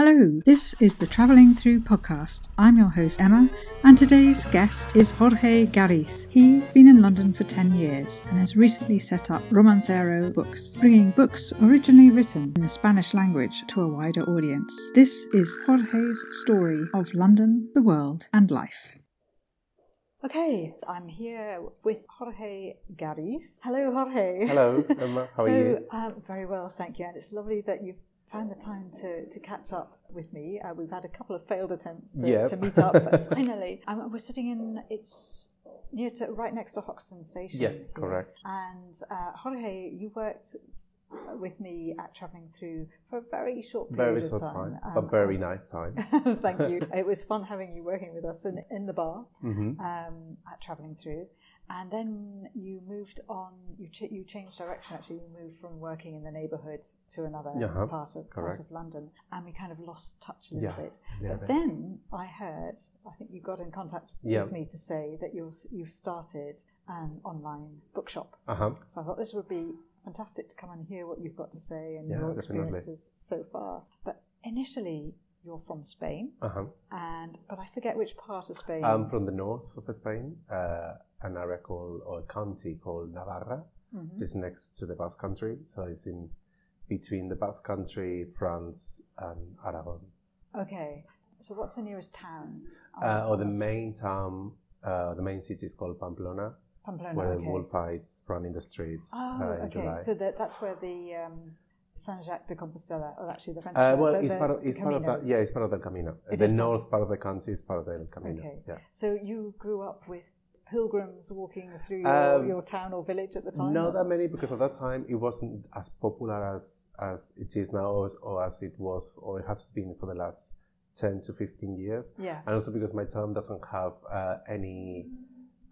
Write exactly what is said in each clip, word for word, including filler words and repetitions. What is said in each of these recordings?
Hello, this is the Travelling Through podcast. I'm your host Emma, and today's guest is Jorge Garif. He's been in London for ten years and has recently set up Romancero Books, bringing books originally written in the Spanish language to a wider audience. This is Jorge's story of London, the world, and life. Okay, I'm here with Jorge Garif. Hello, Jorge. Hello, Emma. How so, are you? Um, very well, thank you. And it's lovely that you've found the time to, to catch up with me. Uh, we've had a couple of failed attempts to, yep. to meet up, but finally. Um, we're sitting in, it's near to, right next to Hoxton Station. Yes, correct. And uh, Jorge, you worked with me at Travelling Through for a very short period very short of time. time um, a very nice time. Thank you. It was fun having you working with us in, in the bar mm-hmm. um, at Travelling Through. And then you moved on, you ch- you changed direction actually, you moved from working in the neighbourhood to another uh-huh. part of Correct. part of London, and we kind of lost touch a little yeah. bit. Yeah, but yeah. then I heard, I think you got in contact yeah. with me to say that you're, you've started an online bookshop. Uh-huh. So I thought this would be fantastic to come and hear what you've got to say and yeah, your experiences definitely. so far. But initially, you're from Spain, uh-huh. and but I forget which part of Spain. I'm from the north of Spain, uh, an area called, or a county called Navarra, mm-hmm. which is next to the Basque Country. So it's in between the Basque Country, France, and Aragon. Okay, so what's the nearest town? Uh, or the main town, uh, the main city is called Pamplona. Pamplona, where okay. the bull fights run in the streets. Oh, uh, in okay. July. So that, that's where the um, Saint Jacques de Compostela, or actually the French. Uh, well, the, it's, the part of, it's part of that. Yeah, it's part of El Camino. It the north part, part of the country is part of the El Camino. Okay. Yeah. So you grew up with pilgrims walking through your, um, your town or village at the time. Not that many, because at that time it wasn't as popular as as it is now, or, or as it was, or it has been for the last ten to fifteen years. Yes. And also because my town doesn't have uh, any.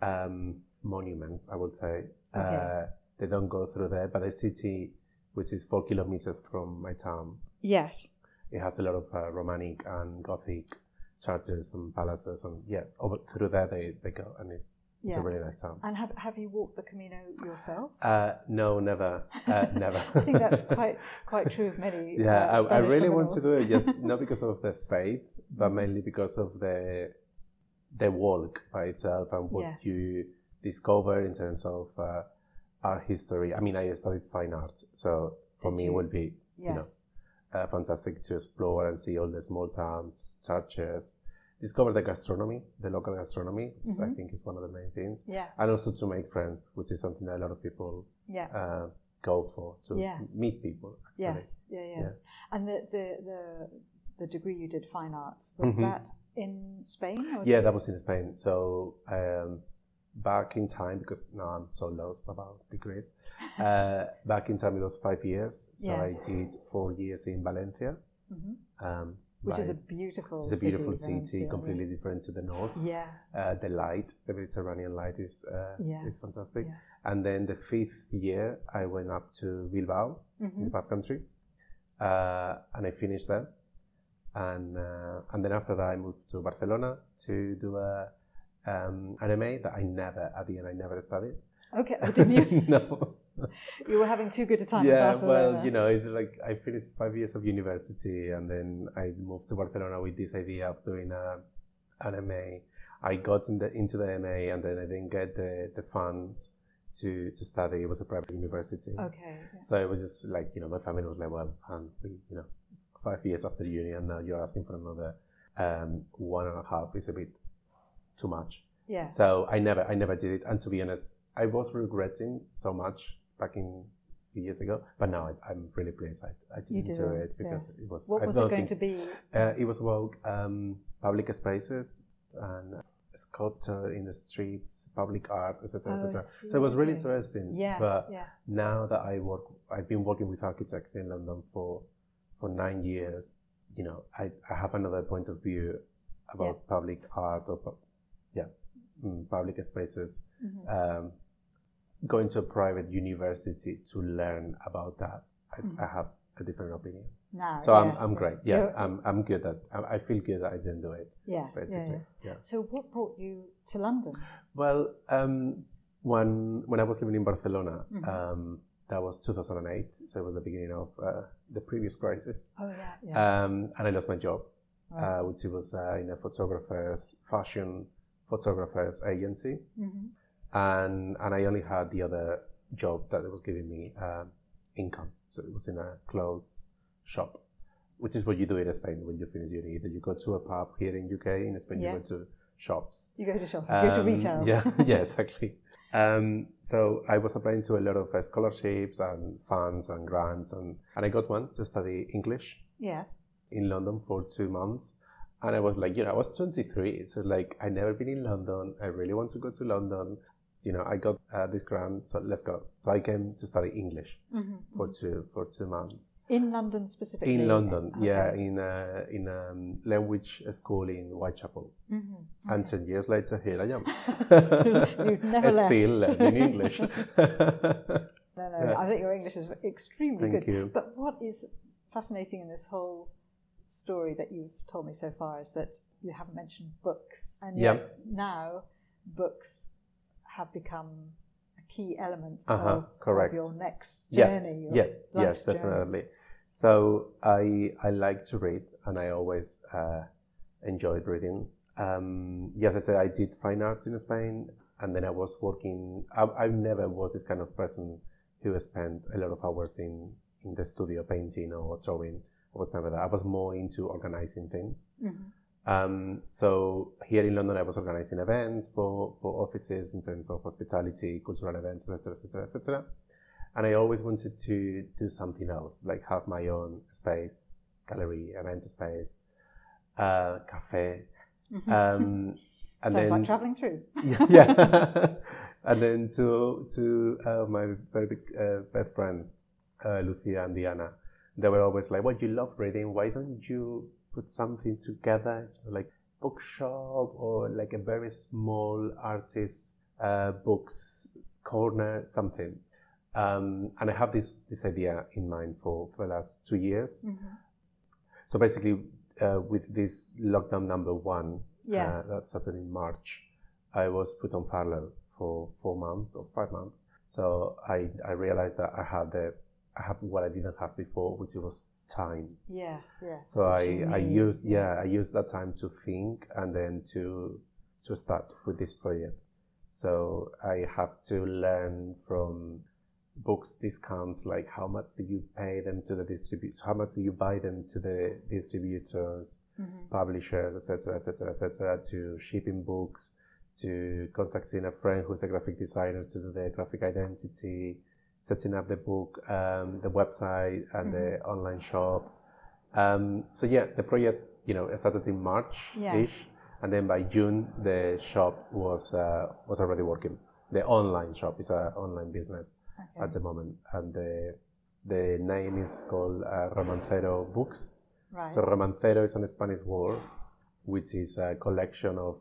Um, monuments, I would say. Okay. Uh, they don't go through there, but the city, which is four kilometers from my town, yes, it has a lot of uh, Romanic and Gothic churches and palaces, and yeah, over through there they, they go, and it's, yeah. it's a really nice town. And have have you walked the Camino yourself? Uh, no, never, uh, never. I think that's quite quite true of many. Yeah, uh, I, I really want to do it, yes, not because of the faith, but mainly because of the the walk by itself and what yes. you. discover in terms of uh, art history. I mean, I studied fine art, so for Did me you? it would be yes. you know, uh, fantastic to explore and see all the small towns, churches, discover the gastronomy, the local gastronomy, which mm-hmm. I think is one of the main things, yes. and also to make friends, which is something that a lot of people yeah. uh, go for, to yes. meet people. Actually. Yes, yeah, yes. Yeah. And the, the, the, the degree you did fine art, was mm-hmm. that in Spain? Or yeah, that was in Spain. So... Um, Back in time, because now I'm so lost about degrees, uh, back in time it was five years, so yes. I did four years in Valencia. Mm-hmm. Um, Which is a beautiful city. It's a beautiful city, city completely yeah. different to the north. Yes. Uh, the light, the Mediterranean light is, uh, yes. is fantastic. Yeah. And then the fifth year, I went up to Bilbao, mm-hmm. in the Basque Country, uh, and I finished there. And, uh, and then after that, I moved to Barcelona to do a Um, an M A that I never, at the end, I never studied. Okay, oh, didn't you? No. You were having too good a time. Yeah, in Barcelona. Well, you know, it's like I finished five years of university and then I moved to Barcelona with this idea of doing a, an M A. I got in the, into the M A and then I didn't get the, the funds to, to study. It was a private university. Okay. Yeah. So it was just like, you know, my family was like, well, and we, you know, five years after uni and now you're asking for another um, one and a half is a bit too much. Yeah. So I never, I never did it. And to be honest, I was regretting so much back in few years ago. But now I, I'm really pleased I, I didn't do it because yeah. it was. What I was it going think, to be? Uh, it was about um, public spaces and sculpture in the streets, public art, et cetera, et cetera. Oh, so it was really interesting. Yes. But yeah. now that I work, I've been working with architects in London for for nine years. You know, I, I have another point of view about yeah. public art or. Yeah, mm, public spaces. Mm-hmm. Um, going to a private university to learn about that, I, mm-hmm. I have a different opinion. No, so yes, I'm, I'm yeah. great. Yeah, You're, I'm, I'm good at. I feel good that I didn't do it. Yeah, basically. Yeah. yeah. So what brought you to London? Well, um, when when I was living in Barcelona, mm-hmm. um, that was two thousand eight. So it was the beginning of uh, the previous crisis. Oh, yeah, yeah. Um, and I lost my job, right. uh, which was uh, in a photographer's, fashion photographer's agency. Mm-hmm. And and I only had the other job that was giving me um, income. So it was in a clothes shop, which is what you do in Spain when you finish uni. Either you go to a pub here in U K, in Spain yes. you go to shops. You go to shops, um, you go to retail. Yeah, yeah, exactly. Um, so I was applying to a lot of uh, scholarships and funds and grants, and, and I got one to study English. Yes. In London for two months, and I was like, you know, I was twenty-three, so like I never been in London. I really want to go to London. You know, I got uh, this grant, so let's go. So I came to study English mm-hmm, for mm-hmm. two for two months in London specifically. In London, okay. yeah, in a in a language school in Whitechapel. Mm-hmm. Okay. And ten years later, here I am. You've never left. Still learning English. no, no, yeah. I think your English is extremely Thank good. You. But what is fascinating in this whole story that you've told me so far is that you haven't mentioned books, and yep. yet now books have become a key element uh-huh, of, correct. of your next journey. Yeah. Your yes, yes, definitely. Journey. So I I like to read, and I always uh, enjoyed reading. Um, yes, I said I did fine arts in Spain, and then I was working. I, I never was this kind of person who spent a lot of hours in, in the studio painting or drawing. I was never that. I was more into organizing things. Mm-hmm. Um, so here in London, I was organizing events for, for offices in terms of hospitality, cultural events, et cetera, et cetera, et cetera. And I always wanted to do something else, like have my own space, gallery, event space, uh, cafe. Mm-hmm. Um, and Sounds then, like traveling through. yeah. yeah. And then two two uh, my very big uh, best friends, uh, Lucia and Diana, they were always like, "Well, you love reading. Why don't you put something together, like bookshop or like a very small artist uh, books corner, something." Um, and I have this this idea in mind for, for the last two years. Mm-hmm. So basically, uh, with this lockdown number one yes. uh, that started in March, I was put on furlough for four months or five months. So I I realized that I had the I have what I didn't have before, which was time. Yes, yes. So I, I used yeah I used that time to think and then to to start with this project. So I have to learn from books discounts, like how much do you pay them to the distributors, how much do you buy them to the distributors, mm-hmm. publishers, et cetera, et cetera, et cetera, to shipping books, to contacting a friend who's a graphic designer to do the graphic identity, setting up the book, um, the website, and mm-hmm. the online shop. Um, so yeah, the project, you know, started in March-ish, yes. and then by June the shop was uh, was already working. The online shop is an online business okay. at the moment, and the the name is called uh, Romancero Books. Right. So Romancero is a Spanish word, which is a collection of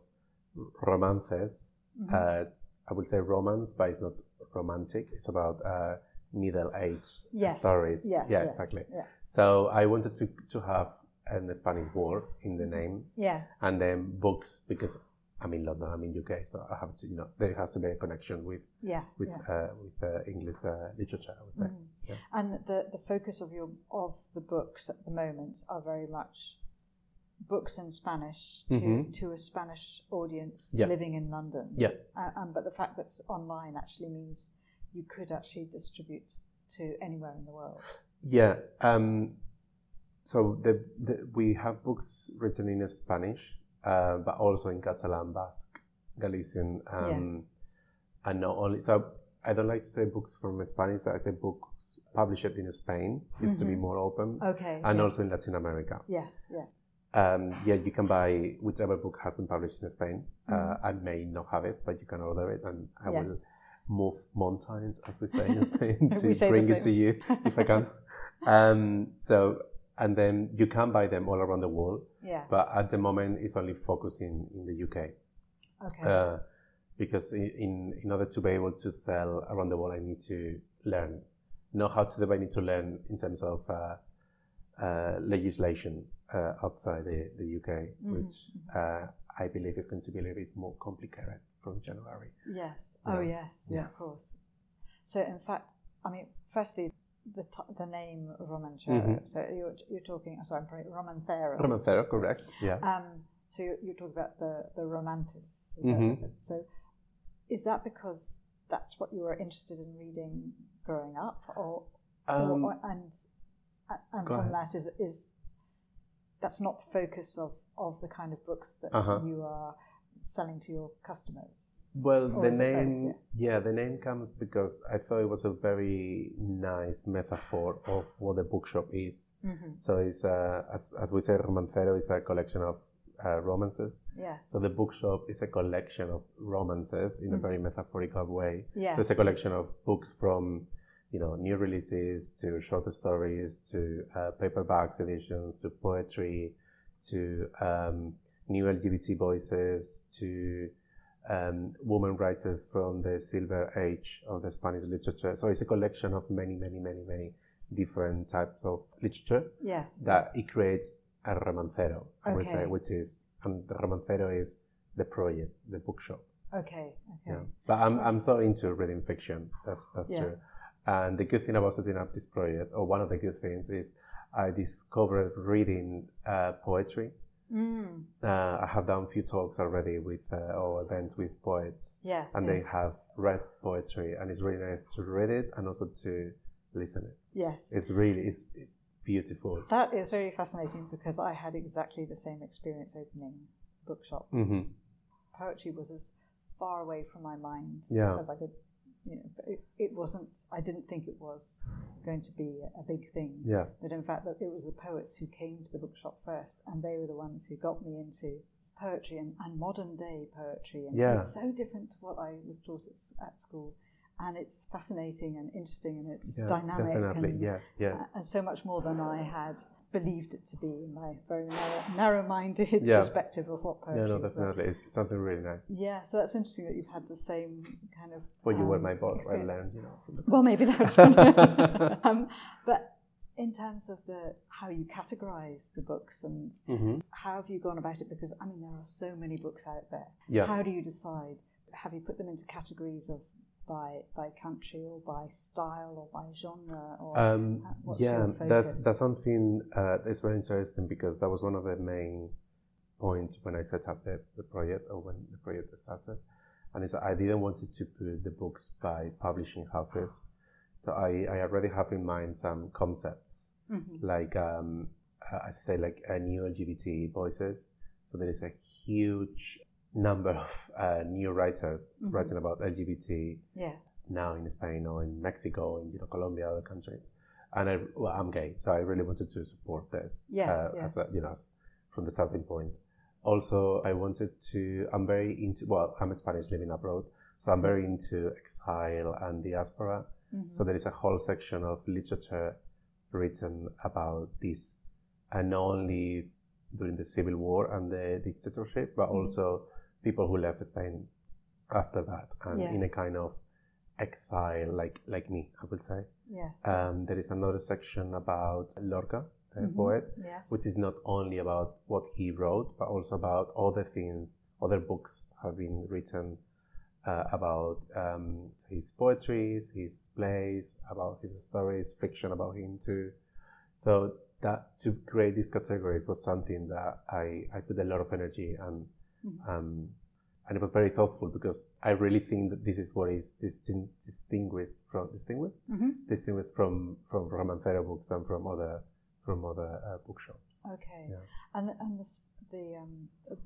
romances. Mm-hmm. Uh, I would say romance, but it's not romantic. It's about uh, middle age yes. stories. Yes, yeah, yeah, exactly. Yeah. So I wanted to to have um, the Spanish word in the name. Yes. And then books, because I'm in London, I'm in U K, so I have to, you know, there has to be a connection with yeah, with yeah. Uh, with uh, English uh, literature, I would say. Mm-hmm. Yeah. And the the focus of your of the books at the moment are very much books in Spanish to, mm-hmm. to a Spanish audience yeah. living in London. Yeah. Uh, um, but the fact that's online actually means you could actually distribute to anywhere in the world. Yeah. Um, so the, the, we have books written in Spanish, uh, but also in Catalan, Basque, Galician, um, yes. and not only. So I don't like to say books from Spanish. I say books published in Spain. Used mm-hmm. to be more open. Okay. And yeah. also in Latin America. Yes. Yes. Um, yeah, you can buy whichever book has been published in Spain. Mm-hmm. Uh, I may not have it, but you can order it, and I yes. will move mountains, as we say in Spain, to bring it to you if I can. Um, so, and then you can buy them all around the world. Yeah. But at the moment, it's only focusing in the U K. Okay. Uh, because in in order to be able to sell around the world, I need to learn. Know how to do. I need to learn in terms of uh, uh, legislation. Uh, outside the, the U K, mm-hmm. which uh, I believe is going to be a little bit more complicated from January. Yes. Um, oh, yes. Yeah. Of course. So, in fact, I mean, firstly, the t- the name Romancero. Mm-hmm. So you're you're talking. Sorry, I'm sorry, Romancero. Romancero, correct? Yeah. Um, so you you talk about the the romantics. Mm-hmm. So is that because that's what you were interested in reading growing up, or, um, or and and from ahead. that is is that's not the focus of, of the kind of books that uh-huh. you are selling to your customers? Well, or the name, both, yeah? yeah, the name comes because I thought it was a very nice metaphor of what the bookshop is. Mm-hmm. So it's uh, as as we say, Romancero is a collection of uh, romances. Yeah. So the bookshop is a collection of romances in mm-hmm. a very metaphorical way. Yeah. So it's a collection of books from, you know, new releases to short stories to uh, paperback editions to poetry to um, new L G B T voices to um, women writers from the Silver Age of the Spanish literature. So it's a collection of many, many, many, many different types of literature. Yes. That it creates a romancero, okay. we say, which is, and the romancero is the project, the bookshop. Okay. Okay. Yeah. But I'm I'm so into reading fiction. That's that's yeah. true. And the good thing about setting up this project, or one of the good things, is I discovered reading uh, poetry. Mm. Uh, I have done a few talks already with uh, or events with poets, yes, and yes. they have read poetry, and it's really nice to read it and also to listen to it. Yes, it's really it's it's beautiful. That is really fascinating because I had exactly the same experience opening a bookshop. Mm-hmm. Poetry was as far away from my mind yeah. as I could. You know, it, it wasn't. I didn't think it was going to be a big thing. Yeah. But in fact, it was the poets who came to the bookshop first, and they were the ones who got me into poetry and, and modern day poetry. And yeah. It's so different to what I was taught at, at school, and it's fascinating and interesting, and it's yeah, dynamic. Definitely. And, yeah, yeah. and so much more than I had believed it to be in my very narrow-minded yeah. perspective of what poetry is. Yeah, no, definitely. Well. It's something really nice. Yeah, so that's interesting that you've had the same kind of... Well, you um, were my boss, experience. I learned, you know. From the well, maybe that's one. um, but in terms of the how you categorise the books and mm-hmm. how have you gone about it? Because, I mean, there are so many books out there. Yeah. How do you decide? Have you put them into categories of by by country or by style or by genre or um, what's yeah, your focus? that's that's something uh, that's very interesting because that was one of the main points when I set up the, the project or when the project started, and it's I didn't want to put the books by publishing houses, so I, I already have in mind some concepts mm-hmm. like um, as I say like uh, new L G B T voices. So there is a huge number of uh, new writers mm-hmm. writing about L G B T yes. now in Spain or in Mexico and you know Colombia, other countries, and I, well, I'm gay, so I really wanted to support this. Yes, uh, yes. As a, you know, as from the starting point. Also, I wanted to. I'm very into. Well, I'm a Spanish living abroad, so I'm very into exile and diaspora. Mm-hmm. So there is a whole section of literature written about this, and not only during the civil war and the dictatorship, but mm-hmm. also people who left Spain after that and yes. in a kind of exile, like like me, I would say. Yes. Um, there is another section about Lorca, the mm-hmm. poet, yes. which is not only about what he wrote, but also about other things, other books have been written uh, about um, his poetries, his plays, about his stories, fiction about him too. So that to create these categories was something that I, I put a lot of energy and Um, and it was very thoughtful because I really think that this is what is distin- distinguished from distinguished mm-hmm. distinguished from, from Romancero books and from other from other uh, bookshops. Okay, yeah. and and the the, um,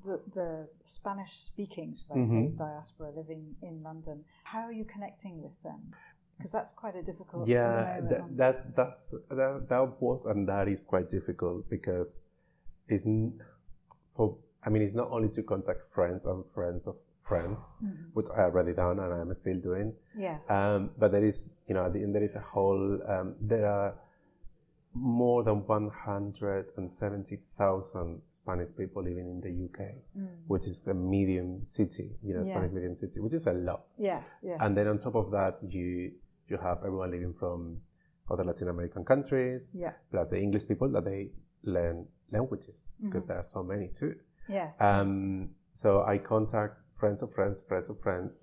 the, the Spanish speaking, should I mm-hmm. say, diaspora living in London. How are you connecting with them? Because that's quite a difficult. Yeah, th- that's that's that, that was and that is quite difficult because it's n- for. I mean, it's not only to contact friends and friends of friends, mm-hmm. which I already done and I'm still doing. Yes. Um, but there is, you know, there is a whole, um, there are more than one hundred seventy thousand Spanish people living in the U K, mm. which is a medium city, you know, yes. Spanish medium city, which is a lot. Yes, yes. And then on top of that, you you have everyone living from other Latin American countries, yeah. plus the English people that they learn languages, because mm-hmm. there are so many too. Yes. Um, so I contact friends of friends, friends of friends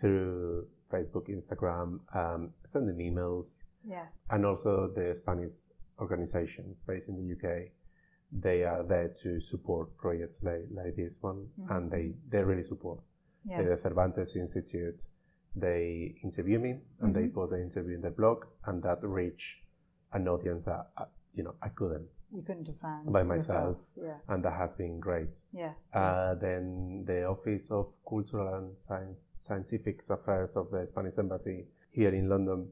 through Facebook, Instagram, um, sending emails, Yes. And also the Spanish organizations based in the U K, they are there to support projects like, like this one, mm-hmm. and they, they really support. Yes. The Cervantes Institute, they interview me, and mm-hmm. they post the interview in their blog, and that reach an audience that, uh, you know, I couldn't. You couldn't have found by myself, yourself. Yeah. And that has been great. Yes. Uh, then the Office of Cultural and Science, Scientific Affairs of the Spanish Embassy here in London,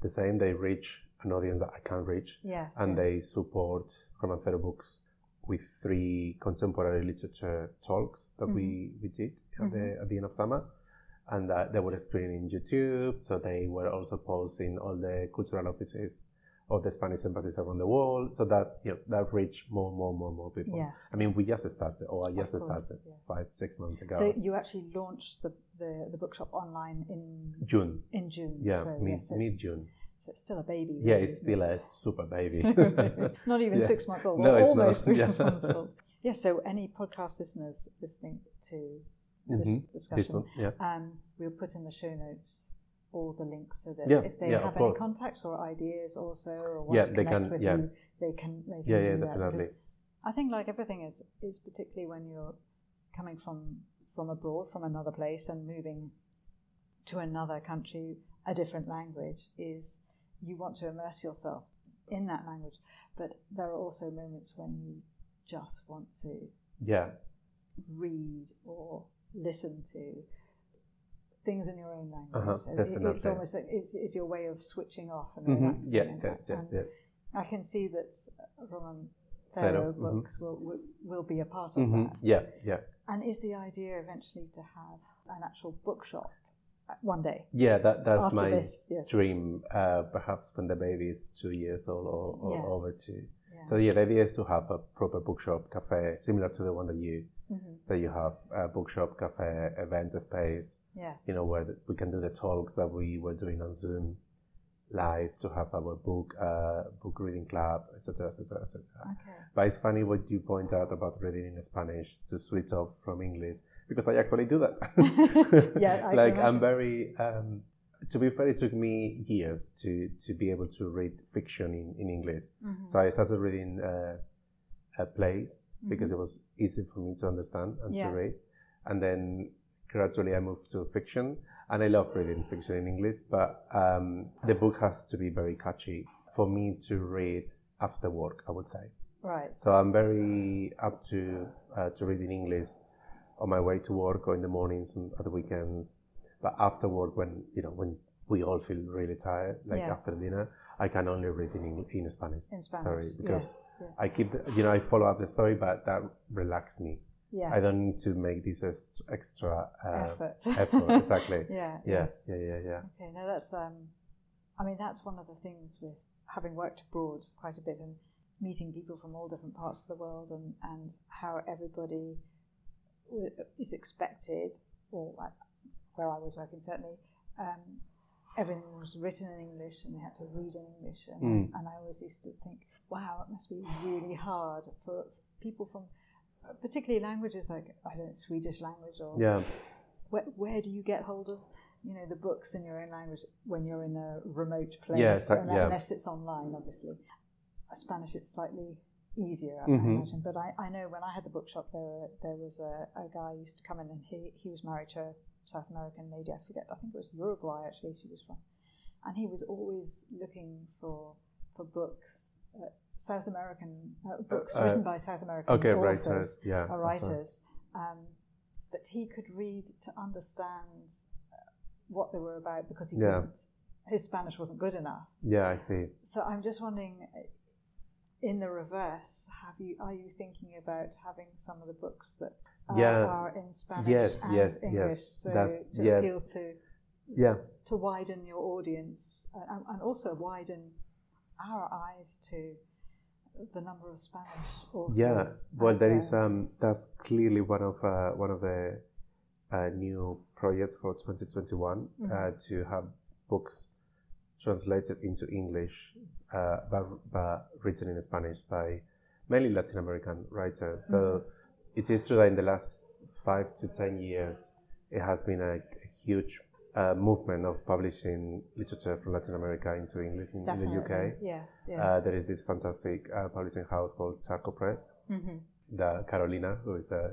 the same, they reach an audience that I can't reach. Yes. And yeah. they support Romancero Books with three contemporary literature talks that mm-hmm. we, we did at, mm-hmm. the, at the end of summer. And uh, they were screening YouTube, so they were also posting all the cultural offices of the Spanish embassies around the world, so that, you know, that reached more, more, more, more people. Yes. I mean, we just started, or I just course, started yeah. five, six months ago. So you actually launched the, the, the bookshop online in June. In June, yeah, so mid, yes, mid June. So it's still a baby. Really, yeah, it's still it? a super baby. It's not even yeah. six months old. No, it's almost not. six yeah. months old. Yeah. So any podcast listeners listening to this mm-hmm. discussion, this one, yeah. um, we'll put in the show notes all the links so that yeah, if they yeah, have any contacts or ideas also or want yeah, to connect can, with yeah. you, they can, they can yeah, do yeah, that. Definitely. I think like everything is, is particularly when you're coming from, from abroad, from another place and moving to another country, a different language, is you want to immerse yourself in that language. But there are also moments when you just want to yeah. read or listen to things in your own language. Uh-huh, definitely. It's almost like it's, it's your way of switching off and mm-hmm. relaxing. Yes, yes, yes, yes. I can see that Romancero Books mm-hmm. will, will will be a part of mm-hmm. that. Yeah, yeah. And is the idea eventually to have an actual bookshop one day? Yeah, that that's After my this, yes. dream. Uh, perhaps when the baby is two years old or, or yes. over two. Yeah. So yeah, the idea is to have a proper bookshop, cafe, similar to the one that you mm-hmm. that you have, a bookshop, cafe, event space. Yes. You know, where we can do the talks that we were doing on Zoom live, to have our book uh, book reading club, et cetera, et cetera, et cetera. Okay. But it's funny what you point out about reading in Spanish to switch off from English, because I actually do that. yeah, I like I'm very. Um, to be fair, it took me years to to be able to read fiction in, in English. Mm-hmm. So I started reading uh, uh, plays mm-hmm. because it was easy for me to understand and yes. to read, and then. Gradually, I moved to fiction, and I love reading fiction in English, but um, the book has to be very catchy for me to read after work, I would say. Right. So I'm very up to uh, to read in English on my way to work or in the mornings and at the weekends, but after work, when, you know, when we all feel really tired, like yes. after dinner, I can only read in English, in Spanish. In Spanish. Sorry, because yes. yeah. I keep, the, you know, I follow up the story, but that relaxes me. Yes. I don't need to make this extra uh, effort. effort. Exactly. yeah, yeah, yes. yeah, yeah, yeah. Okay, now that's, um, I mean, that's one of the things with having worked abroad quite a bit and meeting people from all different parts of the world, and, and how everybody w- is expected, or uh, where I was working certainly, um, everything was written in English and they had to read in English. And, mm. and I always used to think, wow, it must be really hard for people from... particularly languages like, I don't know, Swedish language, or yeah. where, where do you get hold of, you know, the books in your own language when you're in a remote place, yeah, so, and yeah. unless it's online, obviously. Spanish, it's slightly easier, I mm-hmm. imagine. But I, I know when I had the bookshop, there there was a, a guy who used to come in, and he, he was married to a South American lady, I forget, I think it was Uruguay, actually, she was from. And he was always looking for, for books, uh, South American uh, books uh, written by South American okay, authors writers, yeah, or writers um, that he could read to understand what they were about, because he yeah. couldn't, his Spanish wasn't good enough. Yeah, I see. So I'm just wondering, in the reverse, have you are you thinking about having some of the books that uh, yeah. are in Spanish yes, and yes, English, yes. so That's, to yeah. appeal to yeah. to widen your audience uh, and, and also widen our eyes to the number of Spanish authors. Yeah, well, there is um, that's clearly one of uh, one of the uh, new projects for twenty twenty-one mm-hmm. uh, to have books translated into English, uh, but, but written in Spanish by mainly Latin American writers. So mm-hmm. it is true that in the last five to ten years, it has been a, a huge uh, movement of publishing literature from Latin America into English in, in the U K. Yes, yes. Uh, there is this fantastic uh, publishing house called Charco Press. Mm-hmm. The Carolina, who is uh,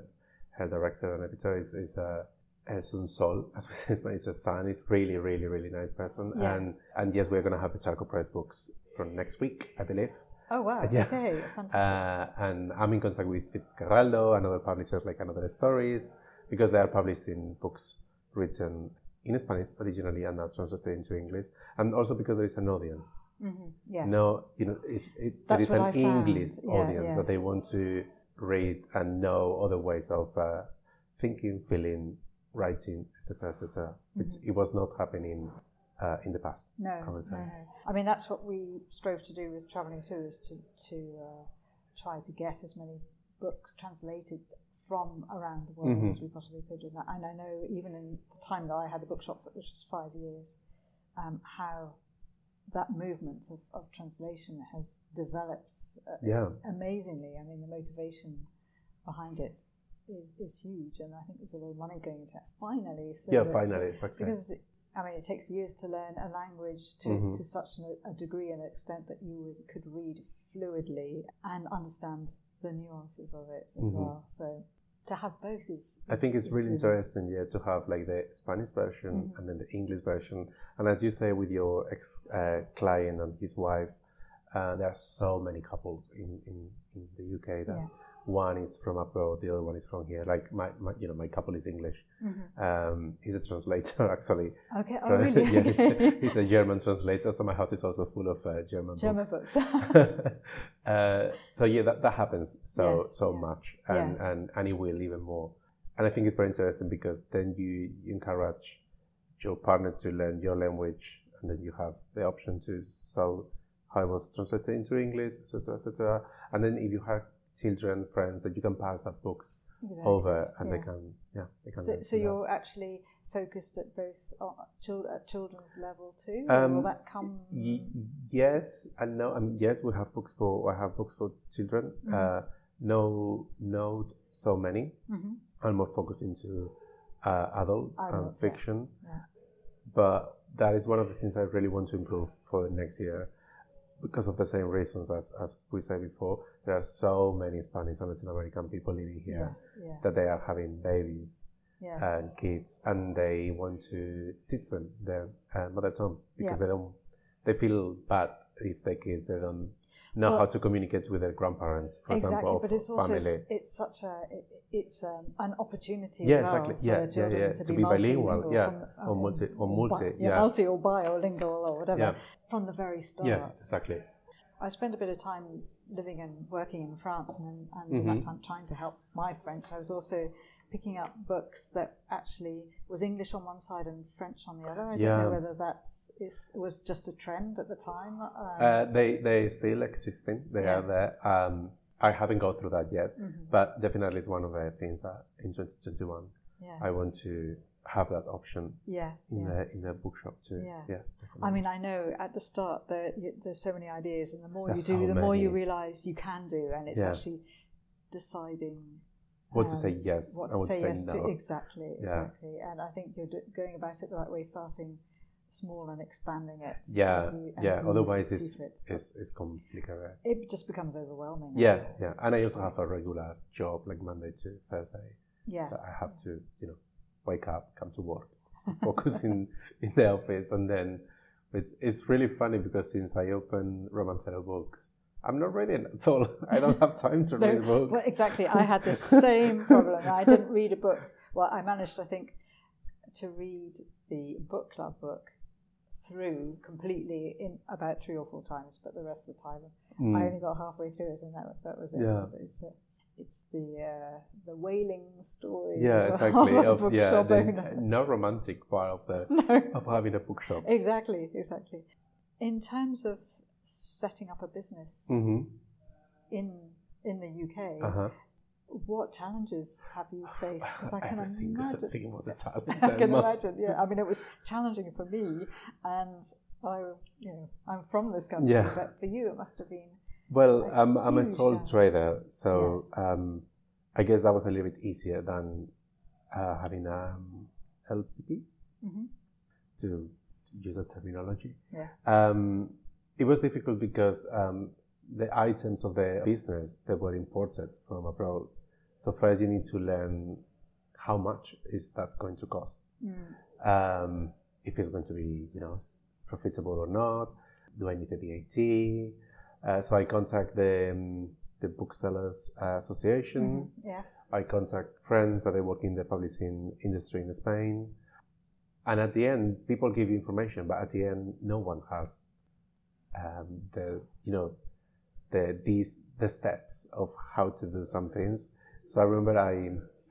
her director and editor, is, is uh, es un sol, as we say in Spanish, a son. He's really, really, really nice person. Yes. And and yes, we're going to have the Charco Press books from next week, I believe. Oh, wow. Yeah. Okay, fantastic. Uh, and I'm in contact with Fitzcarraldo and other publishers like Another Stories, because they are publishing books written in Spanish originally and now translated into English. And also because there is an audience. Mm-hmm. Yes. No, you know, it's, it, there is an I English found. audience yeah, yeah. that they want to read and know other ways of uh, thinking, feeling, writing, et cetera, et cetera, which mm-hmm. it was not happening uh, in the past. No, I would say. no. I mean, that's what we strove to do with Travelling Through, is to to uh, try to get as many books translated from around the world mm-hmm. as we possibly could. And I know, even in the time that I had the bookshop, which was five years, um, how that movement of, of translation has developed uh, yeah. amazingly. I mean, the motivation behind it is, is huge, and I think there's a lot of money going into it. Finally, so yeah, finally, okay. because I mean, it takes years to learn a language to, mm-hmm. to such a degree and extent that you would, could read fluidly and understand the nuances of it as mm-hmm. well. So to have both is, is I think it's is really good. interesting, yeah, to have like the Spanish version mm-hmm. and then the English version. And as you say, with your ex uh, client and his wife, uh, there are so many couples in in, in the U K that. Yeah. One is from abroad, the other one is from here. Like my, my you know, my couple is English. Mm-hmm. Um, he's a translator, actually. Okay, oh really? yeah, he's, he's a German translator, so my house is also full of uh, German, German books. German books. uh, so yeah, that, that happens so yes, so yeah. much, and, yes. and and it will even more. And I think it's very interesting because then you, you encourage your partner to learn your language, and then you have the option to sell how it was translated into English, et cetera, et cetera. And then if you have children, friends, that you can pass that books exactly. over, and yeah. they can, yeah, they can. So, so you're that. actually focused at both chil- at children's level too. Um, will that come? Y- yes and no. I mean, yes, we have books for. I have books for children. Mm-hmm. Uh, no, no, so many. Mm-hmm. I'm more focused into uh, adult and fiction. Yes. Yeah. But that is one of the things I really want to improve for the next year. Because of the same reasons as, as we said before, there are so many Spanish and Latin American people living here yeah, yeah. that they are having babies yes. and kids, and they want to teach them their uh, mother tongue because yeah. they don't, they feel bad if their kids they don't know well, how to communicate with their grandparents, for exactly, example, but it's also family. It's, it's such a it, it's um, an opportunity yeah, as well exactly. yeah, for children yeah, yeah. to, to be, be bilingual, yeah, from, um, or multi, or multi, bi- yeah. yeah, multi or bilingual or whatever yeah. from the very start. Yes, exactly. I spent a bit of time living and working in France, and, and mm-hmm. in that time trying to help my French. I was also picking up books that actually was English on one side and French on the other. I don't yeah. know whether that was just a trend at the time. Um, uh, they they still existing. They yeah. are there. Um, I haven't gone through that yet, mm-hmm. but definitely it's one of the things that in twenty twenty-one yes. I want to have that option yes, in, yes. The, in the bookshop too. Yes. Yes, I mean, I know at the start there, you, there's so many ideas, and the more That's you do, the many. more you realise you can do, and it's yeah. actually deciding what um, to say yes, what to I say, say yes no. to. Exactly, yeah. exactly. And I think you're do- going about it the right way, starting small and expanding it. Yeah, as you, as yeah. Otherwise, it's, it. it's it's complicated. It just becomes overwhelming. Yeah, yeah. And I also have a regular job, like Monday to Thursday. Yes. That I have yeah. to, you know, wake up, come to work, focus in, in the office, and then it's it's really funny because since I opened Romancero Books, I'm not reading at all. I don't have time to no, read books. Well, exactly. I had the same problem. I didn't read a book. Well, I managed, I think, to read the book club book through completely in about three or four times, but the rest of the time mm. I only got halfway through it, and that that was it. Yeah. So it's, a, it's the uh, the wailing story. Yeah, exactly. Of, of yeah, the no romantic part of the no. of having a bookshop. Exactly, exactly. In terms of setting up a business mm-hmm. in in the U K. Uh-huh. What challenges have you faced? Because I can Every imagine. Thing was a challenge. I can imagine. Yeah, I mean, it was challenging for me, and I, you know, I'm from this country. Yeah. But for you, it must have been. Well, a I'm I'm a sole trader, so yes. um, I guess that was a little bit easier than uh, having a um, L P P. Mm-hmm. to use that terminology. Yes. Um, it was difficult because um, the items of the business that were imported from abroad. So first you need to learn how much is that going to cost. Mm. Um, if it's going to be, you know, profitable or not. Do I need the V A T? Uh, so I contact the um, the Booksellers uh, Association. Mm-hmm. Yes. I contact friends that they work in the publishing industry in Spain. And at the end, people give you information, but at the end, no one has um, the you know the these the steps of how to do some things. So I remember I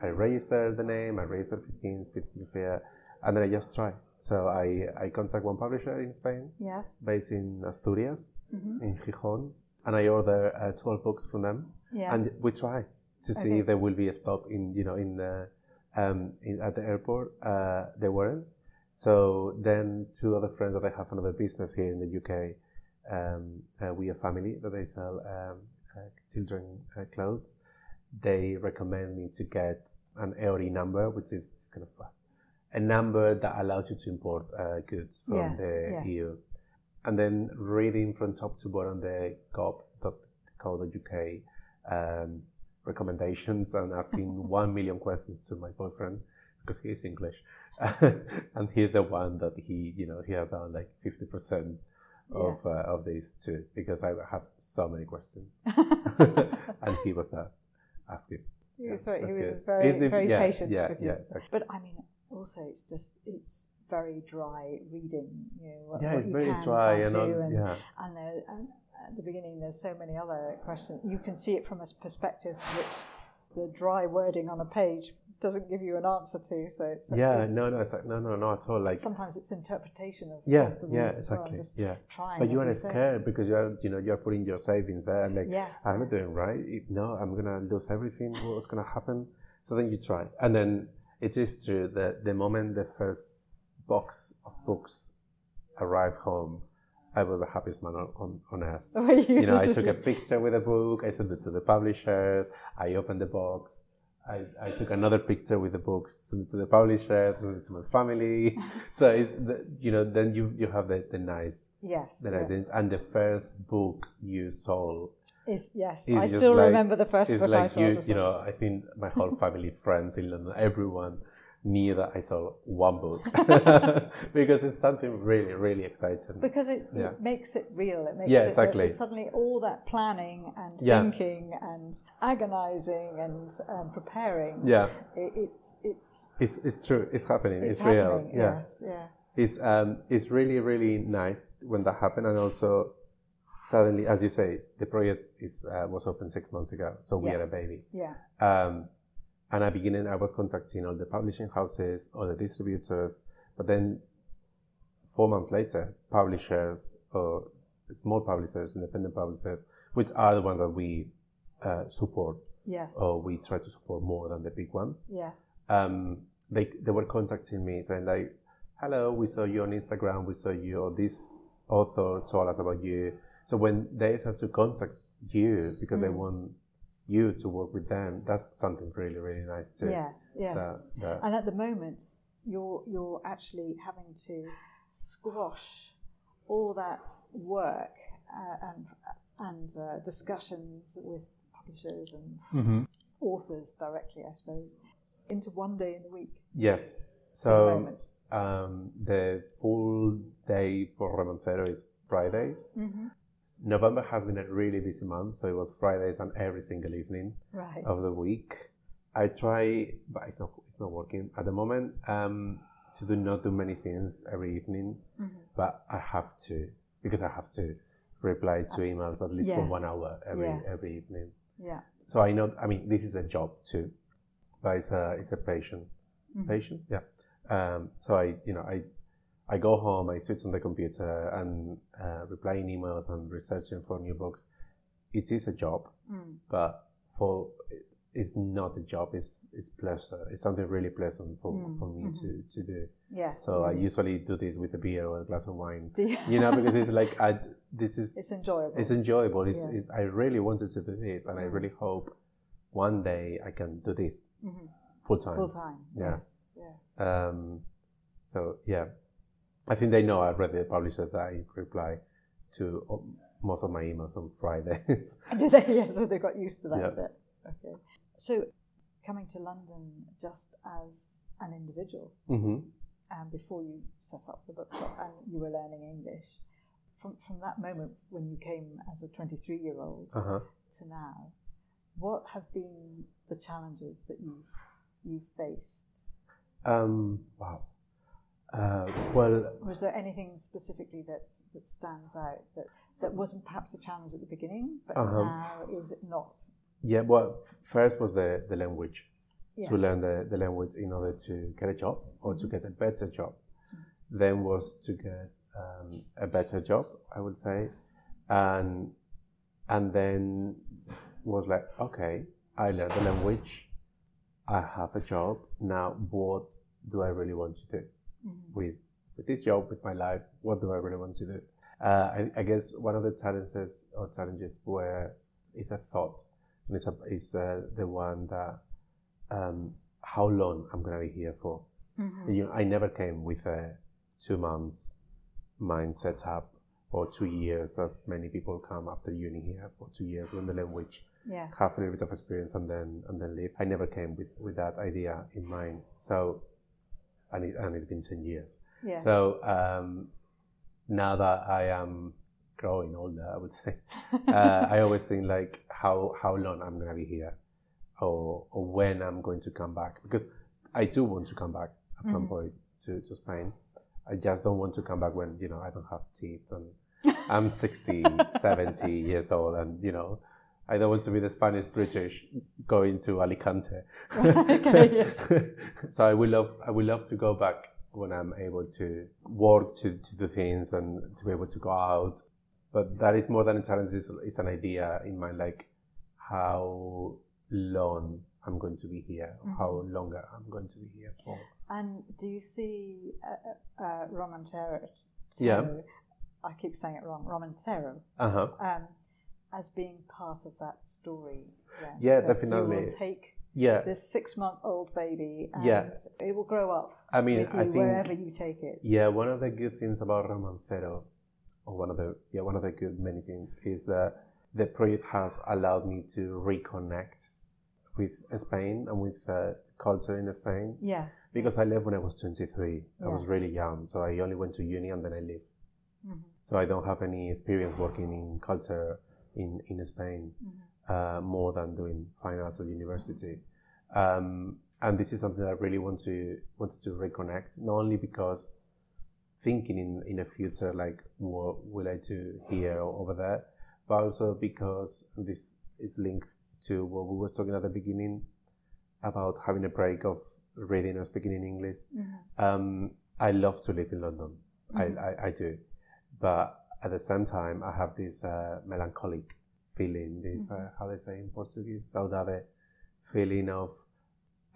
I registered the name, I registered fifteen, fifteen here, and then I just tried. So I, I contact one publisher in Spain, yes, based in Asturias, mm-hmm. in Gijón, and I order uh, twelve books from them, yes. and we try to see okay. if there will be a stop in you know in the um, in, at the airport. Uh, there weren't. So then two other friends that I have another business here in the U K, um, uh, We Are Family, that they sell um, uh, children uh, clothes. They recommend me to get an EORI number, which is this kind of. Uh, A number that allows you to import uh, goods from yes, the yes. E U, and then reading from top to bottom the gov dot co dot U K um, recommendations and asking one million questions to my boyfriend because he is English, and he's the one that he you know he has done like fifty percent of yeah. uh, of these too because I have so many questions, and he was not asking. He was very, he was very, the, very yeah, patient yeah, with you. Yeah, exactly. But I mean. Also, it's just, it's very dry reading, you know, what, yeah, what it's you very can dry and, on, and, yeah. and, there, and at the beginning there's so many other questions. You can see it from a perspective which the dry wording on a page doesn't give you an answer to, so it's... Yeah, it's, no, no, it's like, no, no, not at all. Like sometimes it's interpretation of yeah, the rules yeah, exactly, as well, yeah. trying, but you are scared because you are, you know, you are putting your savings there and like, yes. I'm not doing right, no, I'm going to lose everything, what's going to happen? So then you try, and then... It is true that the moment the first box of books arrived home, I was the happiest man on, on earth. Oh, you, you know, I took a picture with a book, I sent it to the publisher, I opened the box, I, I took another picture with the books, sent it to the publisher, sent it to my family. So, it's the, you know, then you, you have the, the nice... Yes. The nice yeah. And the first book you sold... Is, yes, it's I still like, remember the first book like I sold. You, you know, I think my whole family, friends in London, everyone knew that I sold one book because it's something really, really exciting. Because it, yeah. it makes it real. It makes yeah, exactly. it, it suddenly all that planning and yeah. thinking and agonising and um, preparing. Yeah, it, it's it's it's it's true. It's happening. It's, it's happening, real. Yeah. Yes, yes. It's um, it's really, really nice when that happened, and also. Suddenly, as you say, the project is uh, was open six months ago, so we yes. had a baby. Yeah. Um, and at the beginning, I was contacting all the publishing houses, all the distributors, but then four months later, publishers or small publishers, independent publishers, which are the ones that we uh, support, yes, or we try to support more than the big ones. Yes. Um, they they were contacting me saying like, "Hello, we saw you on Instagram. We saw you. Or this author told us about you." So when they start to contact you because mm. they want you to work with them, that's something really, really nice too. Yes, yes. That, that and at the moment, you're you're actually having to squash all that work uh, and and uh, discussions with publishers and mm-hmm. authors directly, I suppose, into one day in the week. Yes. So the, um, the full day for Romancero is Fridays. Mm-hmm. November has been a really busy month, so it was Fridays and every single evening right. of the week. I try, but it's not it's not working at the moment, um, to do not do many things every evening, mm-hmm. but I have to, because I have to reply to emails at least yes. for one hour every yes. every evening. Yeah. So I know, I mean, this is a job too, but it's a, it's a passion. Mm-hmm. Passion? Yeah. Um, so I, you know, I... I go home, I switch on the computer and uh, replying emails and researching for new books. It is a job, mm. but for it's not a job, it's, it's pleasure. It's something really pleasant for, mm. for me mm-hmm. to, to do. Yeah. So mm. I usually do this with a beer or a glass of wine, you know, because it's like, I, this is... It's enjoyable. It's enjoyable. It's, yeah. it, I really wanted to do this and mm. I really hope one day I can do this mm-hmm. full time. Full time, yeah. yes. Yeah. Um, so, yeah. I think they know already, the publishers, that I reply to most of my emails on Fridays. Do they? Yeah, so they got used to that. Yep. Bit. Okay. So coming to London just as an individual, mm-hmm. and before you set up the bookshop and you were learning English, from from that moment when you came as a twenty-three-year-old uh-huh. to now, what have been the challenges that you you faced? Um, wow. Uh, well, was there anything specifically that that stands out that, that wasn't perhaps a challenge at the beginning, but uh-huh. now is it not? Yeah. Well, first was the, the language. Yes. To learn the, the language in order to get a job or mm-hmm. to get a better job. Mm-hmm. Then was to get um, a better job, I would say, and and then was like, okay, I learned the language, I have a job now. What do I really want to do? Mm-hmm. With with this job, with my life, what do I really want to do? Uh, I, I guess one of the challenges or challenges where is a thought, and it's a, it's uh, the one that um, how long I'm gonna be here for. Mm-hmm. You know, I never came with a two months mindset up or two years, as many people come after uni here for two years, learn the language, yeah. have a little bit of experience, and then and then leave. I never came with, with that idea in mind. So. And, it, and it's been ten years. Yeah. So um, now that I am growing older, I would say, uh, I always think like how, how long I'm going to be here or, or when I'm going to come back. Because I do want to come back at mm-hmm. some point to, to Spain. I just don't want to come back when, you know, I don't have teeth and I'm sixty, seventy years old and, you know, I don't want to be the Spanish British going to Alicante. Okay, yes. So I would love, I would love to go back when I'm able to work, to, to do things, and to be able to go out. But that is more than a challenge. It's, it's an idea in mind, like how long I'm going to be here, or mm-hmm. how longer I'm going to be here for. And do you see uh, uh, Romancero? Yeah. I keep saying it wrong. Romancero. Uh huh. Um, as being part of that story. Then, yeah, definitely. You will take yeah. this six-month-old baby and yeah. it will grow up I mean, with you I think, wherever you take it. Yeah, one of the good things about Romancero, or one of the yeah, one of the good many things, is that the project has allowed me to reconnect with Spain and with uh, culture in Spain. Yes. Because I left when I was twenty-three. Yeah. I was really young, so I only went to uni and then I left. Mm-hmm. So I don't have any experience working in culture in in Spain, mm-hmm. uh, more than doing fine arts at university, um, and this is something that I really want to wanted to reconnect. Not only because thinking in in the future, like what will I do here or over there, but also because this is linked to what we were talking at the beginning about having a break of reading or speaking in English. Mm-hmm. Um, I love to live in London. Mm-hmm. I, I I do, but. At the same time, I have this uh, melancholic feeling, this, mm-hmm. uh, how they say in Portuguese, saudade feeling of,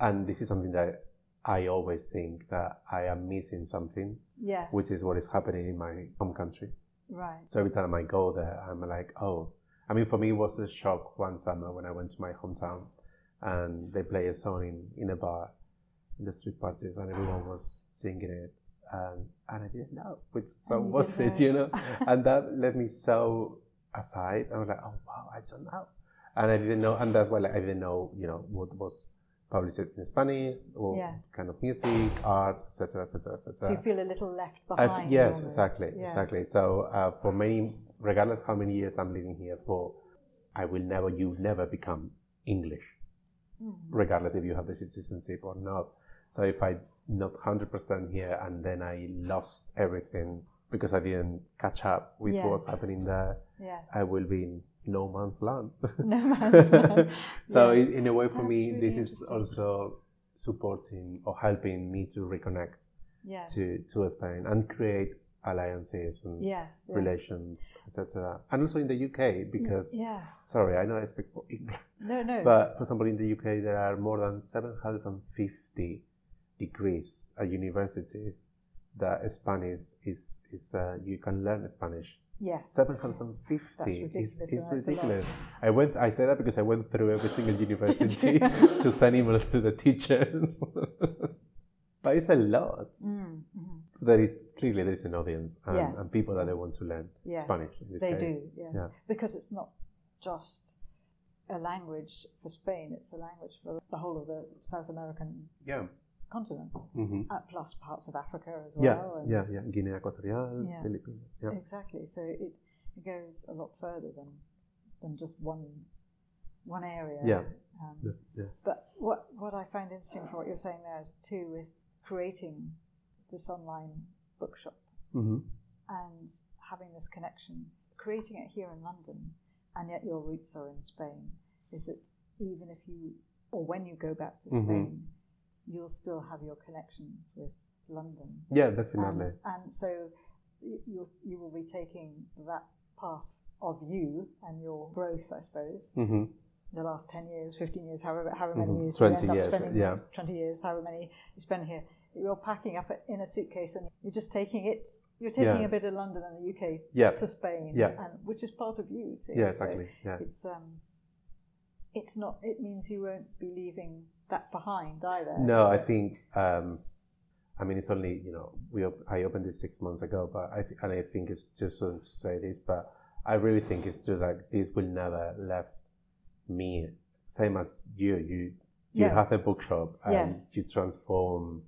and this is something that I always think that I am missing something, yes. which is what is happening in my home country. Right. So every time I go there, I'm like, oh, I mean, for me, it was a shock one summer when I went to my hometown and they play a song in, in a bar, in the street parties, and everyone was singing it. Um, and I didn't know which song was it, you know, and that left me so aside. I was like, oh wow, I don't know, and I didn't know, and that's why like, I didn't know, you know, what was published in Spanish or yeah. kind of music, art, et cetera, et cetera, et cetera. So you feel a little left behind. I've, yes, almost. exactly, yes. exactly. So uh, for many, regardless how many years I'm living here for, I will never, you never become English, mm-hmm. regardless if you have the citizenship or not. So if I not one hundred percent here and then I lost everything because I didn't catch up with yes. what was happening there, yes. I will be in no man's land. No man's land. So yes. in a way for That's me, really this is also supporting or helping me to reconnect yes. to, to Spain and create alliances and yes, yes. relations, et cetera. And also in the U K because, yes. sorry, I know I speak for England. No, no. But for example, in the U K there are more than seven hundred fifty degrees at universities that Spanish is, is uh, you can learn Spanish. Yes. seven hundred fifty. That's ridiculous. It's ridiculous. I went, I say that because I went through every single university to send emails to the teachers. But it's a lot. Mm-hmm. So there is clearly there is an audience and, yes. and people that they want to learn yes. Spanish in this they case. They do, yes. yeah. Because it's not just a language for Spain, it's a language for the whole of the South American yeah. continent, mm-hmm. uh, plus parts of Africa as well. Yeah, and yeah, yeah. Guinea Equatorial, yeah. Philippines. Yeah. Exactly, so it goes a lot further than than just one one area. Yeah. Um, yeah. yeah. But what, what I find interesting from what you're saying there is too with creating this online bookshop mm-hmm. and having this connection, creating it here in London, and yet your roots are in Spain, is that even if you, or when you go back to Spain, mm-hmm. you'll still have your connections with London. Yeah, definitely. And, and so you you will be taking that part of you and your growth, I suppose, mm-hmm. the last ten years, fifteen years, however, however many mm-hmm. years, twenty years, spending, yeah. twenty years, however many you spend here. You're packing up in a suitcase and you're just taking it, you're taking yeah. a bit of London and the U K yeah. to Spain, yeah. and, which is part of you. Too. Yeah, exactly. So yeah. It's, um, it's not, it means you won't be leaving that behind either. No, so. I think, um, I mean, it's only, you know, we op- I opened this six months ago, but I th- and I think it's just sort of to say this, but I really think it's true that this will never left me, same as you. You you yeah. have a bookshop and yes. you transform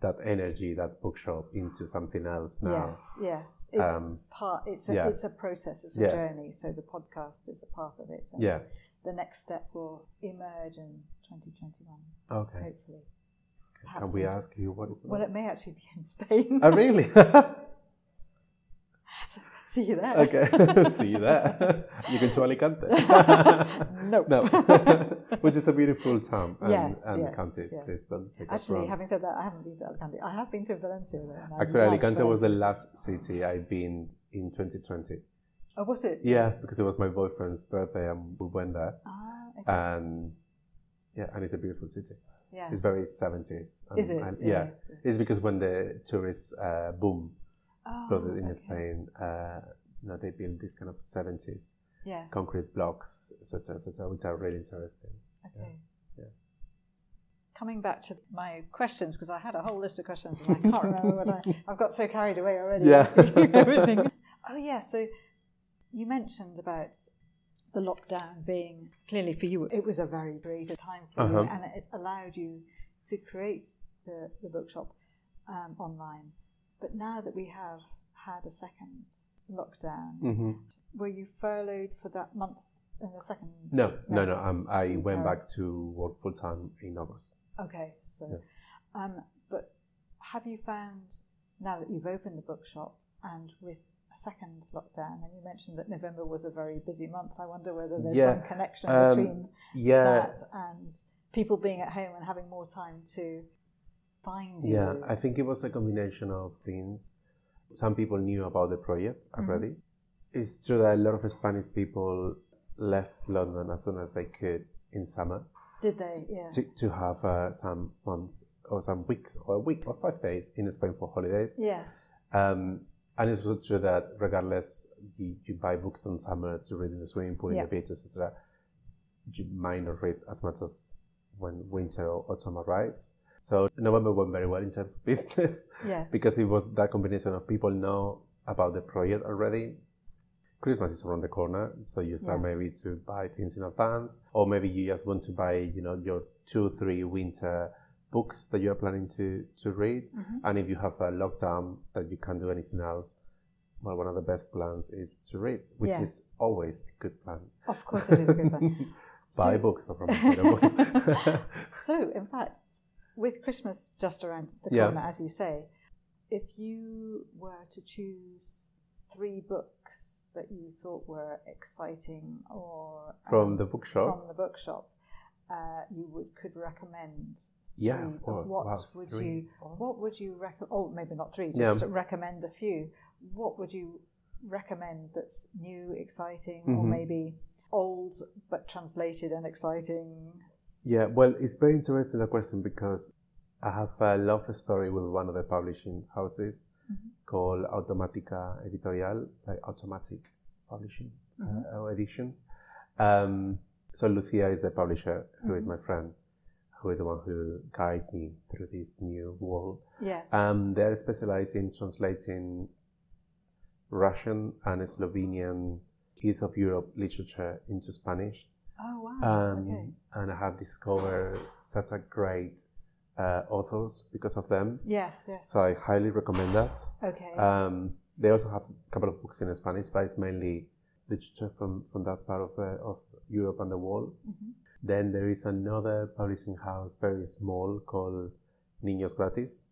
that energy, that bookshop, into something else now. Yes, yes. It's um, part. It's a yeah. it's a process. It's a yeah. journey. So the podcast is a part of it. And yeah. the next step will emerge in twenty twenty-one. Okay. Hopefully. Perhaps Can we ask you what it's? Well, it may actually be in Spain. Oh, really? See you there. Okay, see you there. You can to Alicante. No. No. Which is a beautiful town and, yes, and yes, country. Yes. Please don't take Actually, us wrong. Having said that, I haven't been to Alicante. I have been to Valencia. Though, Actually, Alicante was the last city I've been in twenty twenty. Oh, was it? Yeah, because it was my boyfriend's birthday and we went there. Ah, okay. And, yeah, and it's a beautiful city. Yes. It's very seventies. And, is it? And, yeah. Yes, yes. It's because when the tourists uh, boom, exploded oh, in okay. Spain, uh, you know, they build these kind of seventies yes. concrete blocks, et cetera, et cetera, which are really interesting. Okay. Yeah. Yeah. Coming back to my questions, because I had a whole list of questions and I can't remember what I... I've got so carried away already. Yeah. Everything. Oh, yeah, so you mentioned about the lockdown being... Clearly for you, it was a very great time for uh-huh. you, and it allowed you to create the, the bookshop um, online. But now that we have had a second lockdown, mm-hmm. were you furloughed for that month in the second? No, no, no. no um, I went back to work full time in August. Okay, so, yeah. um, but have you found now that you've opened the bookshop and with a second lockdown, and you mentioned that November was a very busy month, I wonder whether there's yeah. some connection um, between yeah. that and people being at home and having more time to. Find you. Yeah, I think it was a combination of things. Some people knew about the project already. Mm-hmm. It's true that a lot of Spanish people left London as soon as they could in summer. Did they? Yeah. To, to have uh, some months or some weeks or a week or five days in Spain for holidays. Yes. Um, and it's also true that regardless, you, you buy books in summer to read in the swimming pool, yeah. in the beaches, et cetera. You might not read as much as when winter or autumn arrives. So November went very well in terms of business, yes. because it was that combination of people know about the project already. Christmas is around the corner, so you start yes. maybe to buy things in advance, or maybe you just want to buy, you know, your two, three winter books that you are planning to, to read. Mm-hmm. And if you have a lockdown that you can't do anything else, well, one of the best plans is to read, which yes. is always a good plan. Of course it is a good plan. Buy so... books, not Romancero books. So, in fact... With Christmas just around the yeah. corner, as you say, if you were to choose three books that you thought were exciting or from um, the bookshop, from the bookshop, uh, you would could recommend. Yeah, three, of course. What wow, would three. you? What would you recommend? Oh, maybe not three. Just yeah. recommend a few. What would you recommend that's new, exciting, mm-hmm. or maybe old but translated and exciting? Yeah, well, it's very interesting, the question, because I have a love story with one of the publishing houses mm-hmm. called Automatica Editorial, like Automatic Publishing mm-hmm. uh, Editions. Um, so Lucia is the publisher, who mm-hmm. is my friend, who is the one who guided me through this new world. Yes. Um, they are specialized in translating Russian and Slovenian East of Europe literature into Spanish. Oh, wow. Um, okay. And I have discovered such a great uh, authors because of them. Yes, yes. So I highly recommend that. Okay. Um, they also have a couple of books in Spanish, but it's mainly literature from, from that part of, the, of Europe and the world. Mm-hmm. Then there is another publishing house, very small, called Niños Gratis,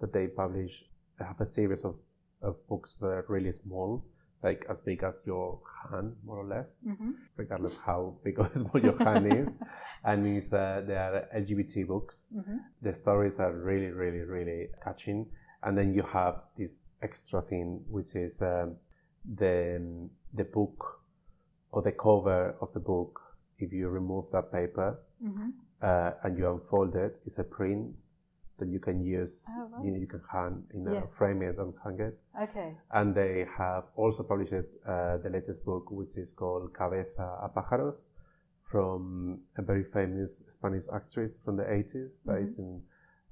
that they publish. They have a series of, of books that are really small, like as big as your hand, more or less, mm-hmm. regardless how big or small your hand is. And it's, uh, they are L G B T books. Mm-hmm. The stories are really, really, really catching. And then you have this extra thing, which is um, the the book or the cover of the book. If you remove that paper mm-hmm. uh, and you unfold it, it's a print that you can use. Oh, right. You know, you can hang, you know, yes. frame it and hang it. Okay. And they have also published uh, the latest book, which is called Cabeza a Pájaros, from a very famous Spanish actress from the eighties that mm-hmm. is in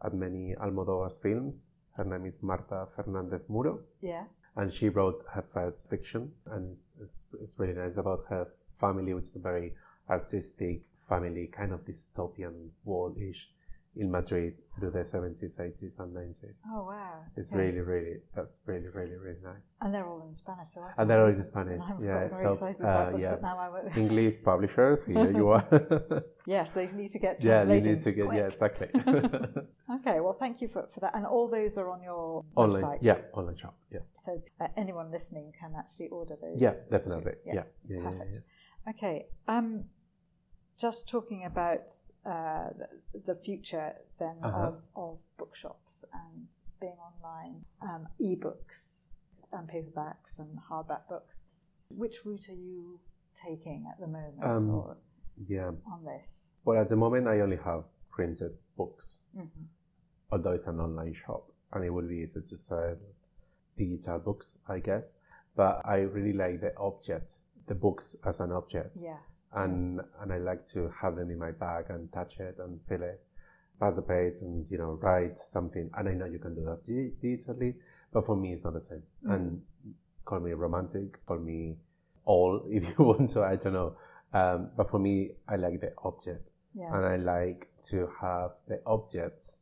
at many Almodóvar's films. Her name is Marta Fernández Muro. Yes. And she wrote her first fiction, and it's, it's, it's really nice about her family, which is a very artistic family, kind of dystopian world-ish in Madrid through the seventies, eighties and nineties. Oh, wow. It's okay. really, really, that's really, really, really nice. And they're all in Spanish, so I And they're all in Spanish, I'm yeah. very so, excited about uh, books yeah. that now I work with. English publishers, here you are. Yes, they need to get translated. Yeah, they need to get, quick. yeah, exactly. Okay, well, thank you for, for that. And all those are on your online, website? Yeah, online shop, yeah. So uh, anyone listening can actually order those? Yeah, definitely, yeah. yeah. yeah Perfect. Yeah, yeah, yeah. Okay. Um, Just talking about uh, the future then uh-huh. of, of bookshops and being online, um, e-books and paperbacks and hardback books. Which route are you taking at the moment um, or yeah. on this? Well, at the moment I only have printed books, mm-hmm. although it's an online shop and it would be easier to sell digital books, I guess. But I really like the object. The books as an object, yes, and and I like to have them in my bag and touch it and feel it, pass the page and you know write something. And I know you can do that digitally, but for me it's not the same. Mm. And call me romantic, call me all if you want to. I don't know, um, but for me I like the object, yes. and I like to have the objects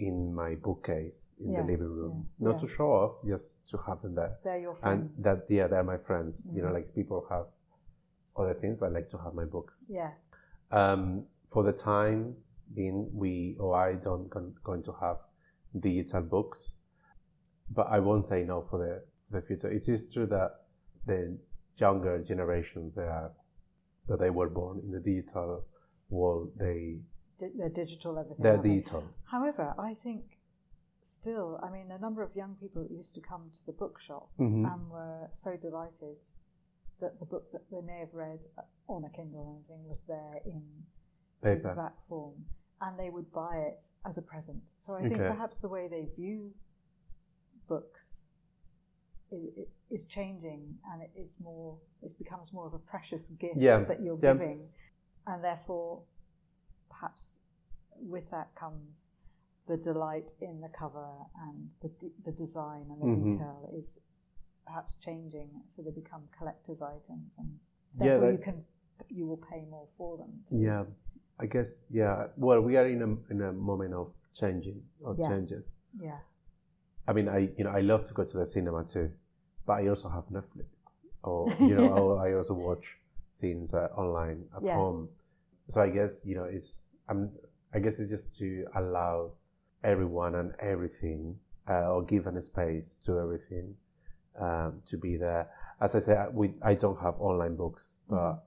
in my bookcase in yes, the living room, yeah, not yeah. to show off, just to have them there. They're your friends. And that, yeah, they're my friends. Mm. You know, like people have other things. I like to have my books. Yes. Um, for the time being, we or I don't con- going to have digital books, but I won't say no for the the future. It is true that the younger generations that are that they were born in the digital world, they. They're digital, everything. They're digital. However, I think still, I mean, a number of young people used to come to the bookshop mm-hmm. and were so delighted that the book that they may have read on a Kindle or anything was there in paperback form, and they would buy it as a present. So I think okay. perhaps the way they view books is, is changing, and it is more, it becomes more of a precious gift yeah. that you're yeah. giving, and therefore. Perhaps with that comes the delight in the cover and the de- the design and the mm-hmm. detail is perhaps changing, so they become collector's items, and therefore yeah, that, you can you will pay more for them. Too. Yeah, I guess. Yeah, well, we are in a in a moment of changing of yeah. changes. Yes. I mean, I you know I love to go to the cinema too, but I also have Netflix, or you know I also watch things uh, online at yes. home. So I guess you know it's. I'm, I guess it's just to allow everyone and everything, uh, or give a space to everything, um, to be there. As I said, we I don't have online books, but mm-hmm.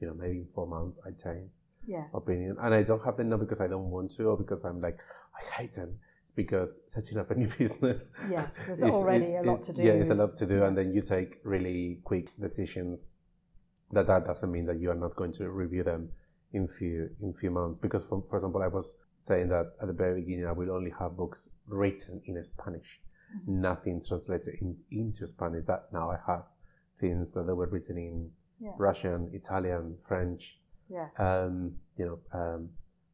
you know maybe in four months I change yeah. opinion, and I don't have them now because I don't want to, or because I'm like I hate them. It's because setting up a new business. Yes, there's it's, already it's, a lot to do. Yeah, it's a lot to do, and then you take really quick decisions. That that doesn't mean that you are not going to review them. In few in few months, because for, for example, I was saying that at the very beginning, I will only have books written in Spanish, mm-hmm. nothing translated in, into Spanish. That now I have things that they were written in yeah. Russian, Italian, French, yeah. um, you know, um,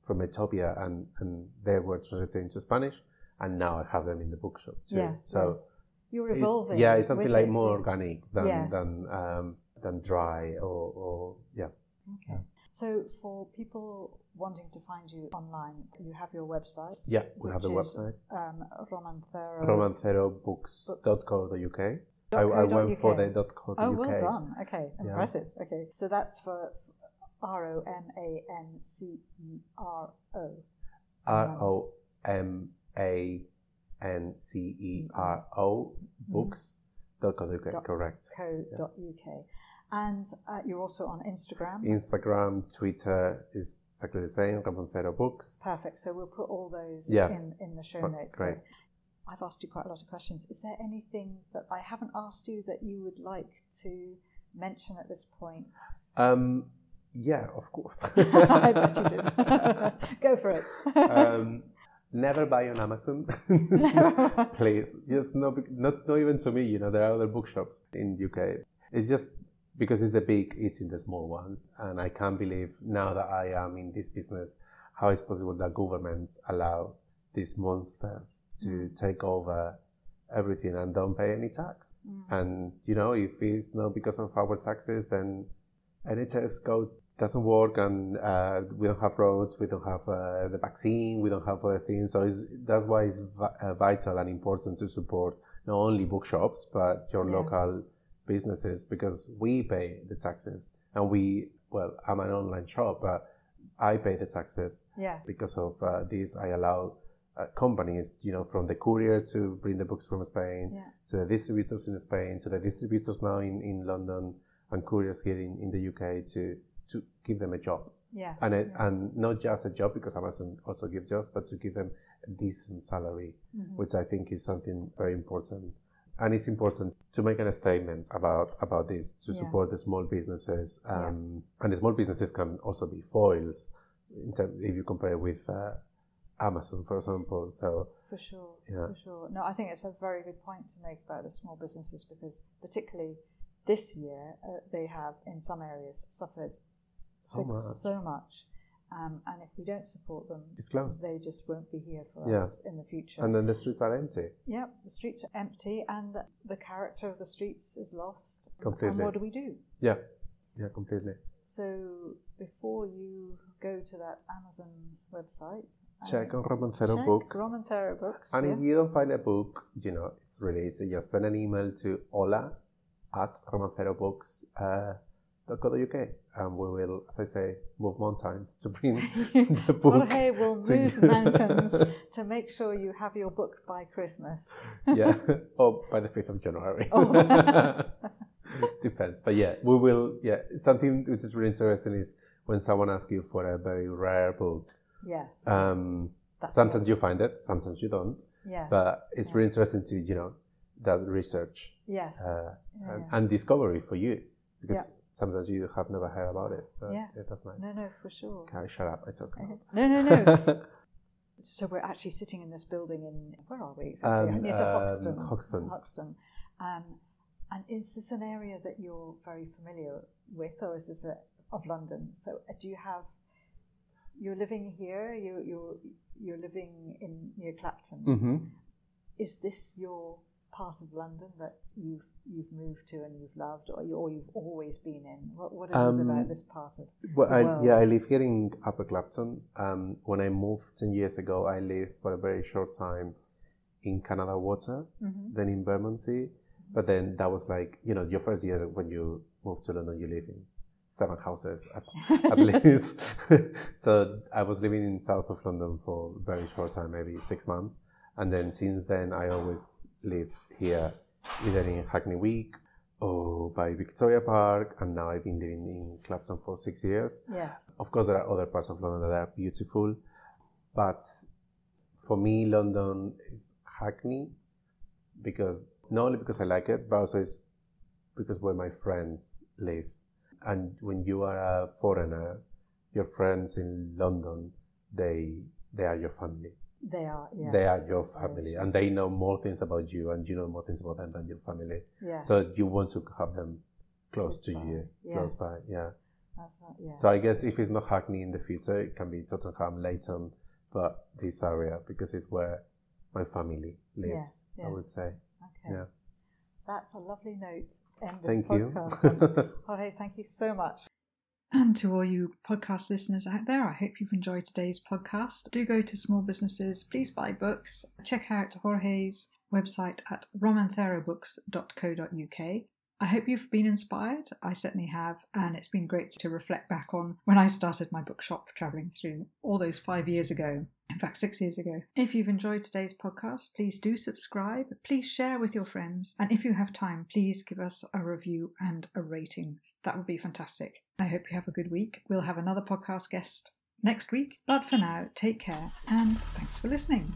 from Ethiopia, and, and they were translated into Spanish, and now I have them in the bookshop too. Yes, so yes. You're evolving. It's, yeah, it's something like it. more organic than yes. than um, than dry or, or yeah. Okay. Yeah. So for people wanting to find you online, you have your website. Yeah, we have the website. Um, Romancero. romancero books dot co dot uk. I, I went for the .co.uk. Oh, well done. Okay, impressive. Yeah. Okay, so that's for R O M A N C E R O. R O M A N C E R O books dot co dot uk. Correct. co dot uk. And uh, you're also on Instagram. Instagram, Twitter is exactly the same. Romancero Books. Perfect. So we'll put all those yeah. in, in the show notes. Great. So I've asked you quite a lot of questions. Is there anything that I haven't asked you that you would like to mention at this point? Um, yeah, of course. I bet you did. Go for it. um, never buy on Amazon. Please. Yes, no, not, not even to me. You know, there are other bookshops in the U K. It's just because it's the big, it's in the small ones. And I can't believe now that I am in this business, how it's possible that governments allow these monsters to take over everything and don't pay any tax. Mm. And, you know, if it's not because of our taxes, then N H S go doesn't work, and uh, we don't have roads, we don't have uh, the vaccine, we don't have other things. So it's, that's why it's vital and important to support not only bookshops, but your yes. local businesses, because we pay the taxes. And we, well, I'm an online shop, but I pay the taxes. Yes. Because of uh, this, I allow Uh, companies, you know, from the courier to bring the books from Spain, yeah. to the distributors in Spain, to the distributors now in, in London, and couriers here in, in the U K to to give them a job. Yeah. And it, yeah. and not just a job, because Amazon also gives jobs, but to give them a decent salary, mm-hmm. which I think is something very important. And it's important to make a statement about, about this, to yeah. support the small businesses. Um, yeah. And the small businesses can also be foils, in term, if you compare with Uh, Amazon, for example. So for sure, yeah. for sure. No, I think it's a very good point to make about the small businesses, because particularly this year, uh, they have in some areas suffered so much. So much. Um, and if we don't support them, it's closed. They just won't be here for yeah. us in the future. And then the streets are empty. Yeah, the streets are empty, and the character of the streets is lost. Completely. And what do we do? Yeah, yeah, completely. So before you go to that Amazon website, check on Romancero check Books. Romancero Books. And yeah. if you don't find a book, you know, it's really easy. Just send an email to hola at romancerobooks dot co dot uk, and we will, as I say, move mountains to bring the book. Jorge will move you. mountains to make sure you have your book by Christmas. yeah, or by the fifth of January. Oh. Depends, but yeah, we will. Yeah, something which is really interesting is when someone asks you for a very rare book. Yes. Um, sometimes you find it, sometimes you don't. Yes. But it's yes. really interesting to, you know, that research. Yes. Uh, yeah, and, yeah. and discovery for you, because yeah. sometimes you have never heard about it. But yes. yeah, that's nice. No, no, for sure. Okay, shut up. I talk about it. No, no, no. So we're actually sitting in this building in, where are we exactly? Um, Near to Hoxton. Um, Hoxton. Hoxton. Um, and is this an area that you're very familiar with, or is this a, of London? So uh, do you have, you're living here, you, you're you're living in near Clapton. Mm-hmm. Is this your part of London that you've, you've moved to and you've loved, or, you, or you've always been in? What, what is um, it about this part of well, the I, world? Yeah, I live here in Upper Clapton. Um, when I moved ten years ago, I lived for a very short time in Canada Water, mm-hmm. then in Bermondsey. But then that was like, you know, your first year when you move to London, you live in seven houses at, at least. So I was living in south of London for a very short time, maybe six months. And then since then, I always live here, either in Hackney Wick or by Victoria Park. And now I've been living in Clapton for six years. Yes. Of course, there are other parts of London that are beautiful. But for me, London is Hackney, because not only because I like it, but also it's because where my friends live. And when you are a foreigner, your friends in London, they they are your family. They are, yes. They are your family. And they know more things about you, and you know more things about them than your family. Yes. So you want to have them close, close to by. you, yes. close by, yeah. That's not, yeah. So I guess if it's not Hackney in the future, it can be Tottenham, Leighton, but this area, because it's where my family lives, yes, yeah. I would say. Okay. Yeah. That's a lovely note to end this thank podcast. Thank you. Jorge, thank you so much. And to all you podcast listeners out there, I hope you've enjoyed today's podcast. Do go to small businesses, please buy books. Check out Jorge's website at romancero books dot co dot uk. I hope you've been inspired. I certainly have, and it's been great to reflect back on when I started my bookshop travelling through all those five years ago, in fact six years ago. If you've enjoyed today's podcast, please do subscribe, please share with your friends, and if you have time, please give us a review and a rating. That would be fantastic. I hope you have a good week. We'll have another podcast guest next week, but for now, take care and thanks for listening.